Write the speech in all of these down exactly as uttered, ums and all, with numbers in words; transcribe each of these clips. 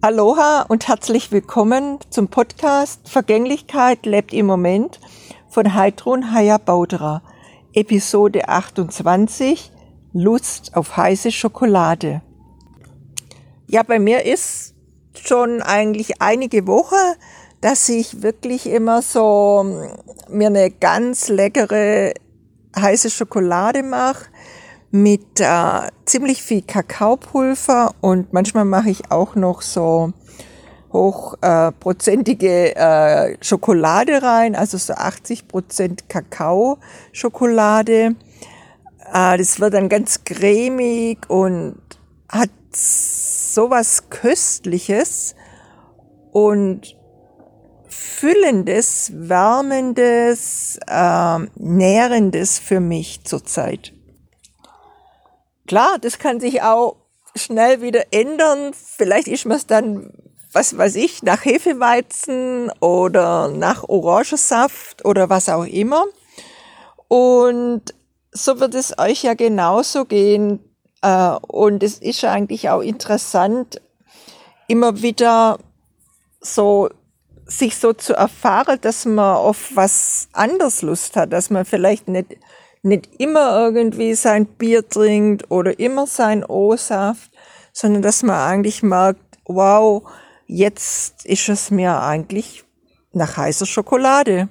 Aloha und herzlich willkommen zum Podcast Vergänglichkeit lebt im Moment von Heidrun Haia Baudra, Episode achtundzwanzig, Lust auf heiße Schokolade. Ja, bei mir ist schon eigentlich einige Woche, dass ich wirklich immer so mir eine ganz leckere heiße Schokolade mache, mit äh, ziemlich viel Kakaopulver, und manchmal mache ich auch noch so hochprozentige äh, äh, Schokolade rein, also so achtzig Prozent Kakao-Schokolade. Äh, das wird dann ganz cremig und hat sowas Köstliches und Füllendes, Wärmendes, äh, Nährendes für mich zurzeit. Klar, das kann sich auch schnell wieder ändern. Vielleicht isst man es dann, was weiß ich, nach Hefeweizen oder nach Orangensaft oder was auch immer. Und so wird es euch ja genauso gehen. Und es ist ja eigentlich auch interessant, immer wieder so sich so zu erfahren, dass man auf was anderes Lust hat, dass man vielleicht nicht nicht immer irgendwie sein Bier trinkt oder immer sein O-Saft, sondern dass man eigentlich merkt, wow, jetzt ist es mir eigentlich nach heißer Schokolade.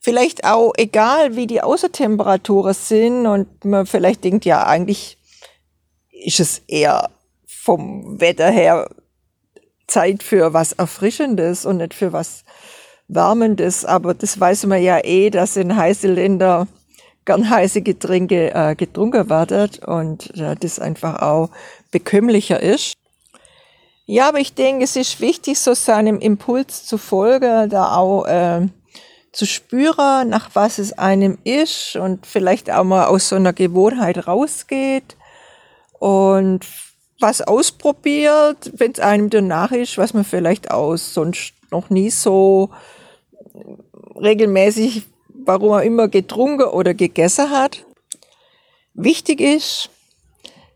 Vielleicht auch egal, wie die Außentemperaturen sind, und man vielleicht denkt, ja, eigentlich ist es eher vom Wetter her Zeit für was Erfrischendes und nicht für was Wärmendes, aber das weiß man ja eh, dass in heiße Länder gern heiße Getränke äh, getrunken werden und äh, das einfach auch bekömmlicher ist. Ja, aber ich denke, es ist wichtig, so seinem Impuls zu folgen, da auch äh, zu spüren, nach was es einem ist, und vielleicht auch mal aus so einer Gewohnheit rausgeht und was ausprobiert, wenn es einem danach ist, was man vielleicht auch sonst noch nie so regelmäßig, warum er immer getrunken oder gegessen hat. Wichtig ist,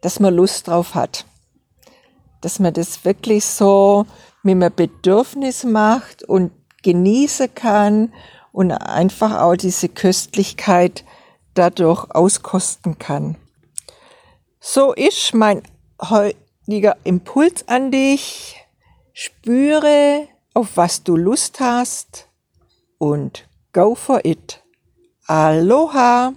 dass man Lust drauf hat. Dass man das wirklich so mit einem Bedürfnis macht und genießen kann und einfach auch diese Köstlichkeit dadurch auskosten kann. So ist mein heutiger Impuls an dich. Spüre, auf was du Lust hast, und go for it. Aloha!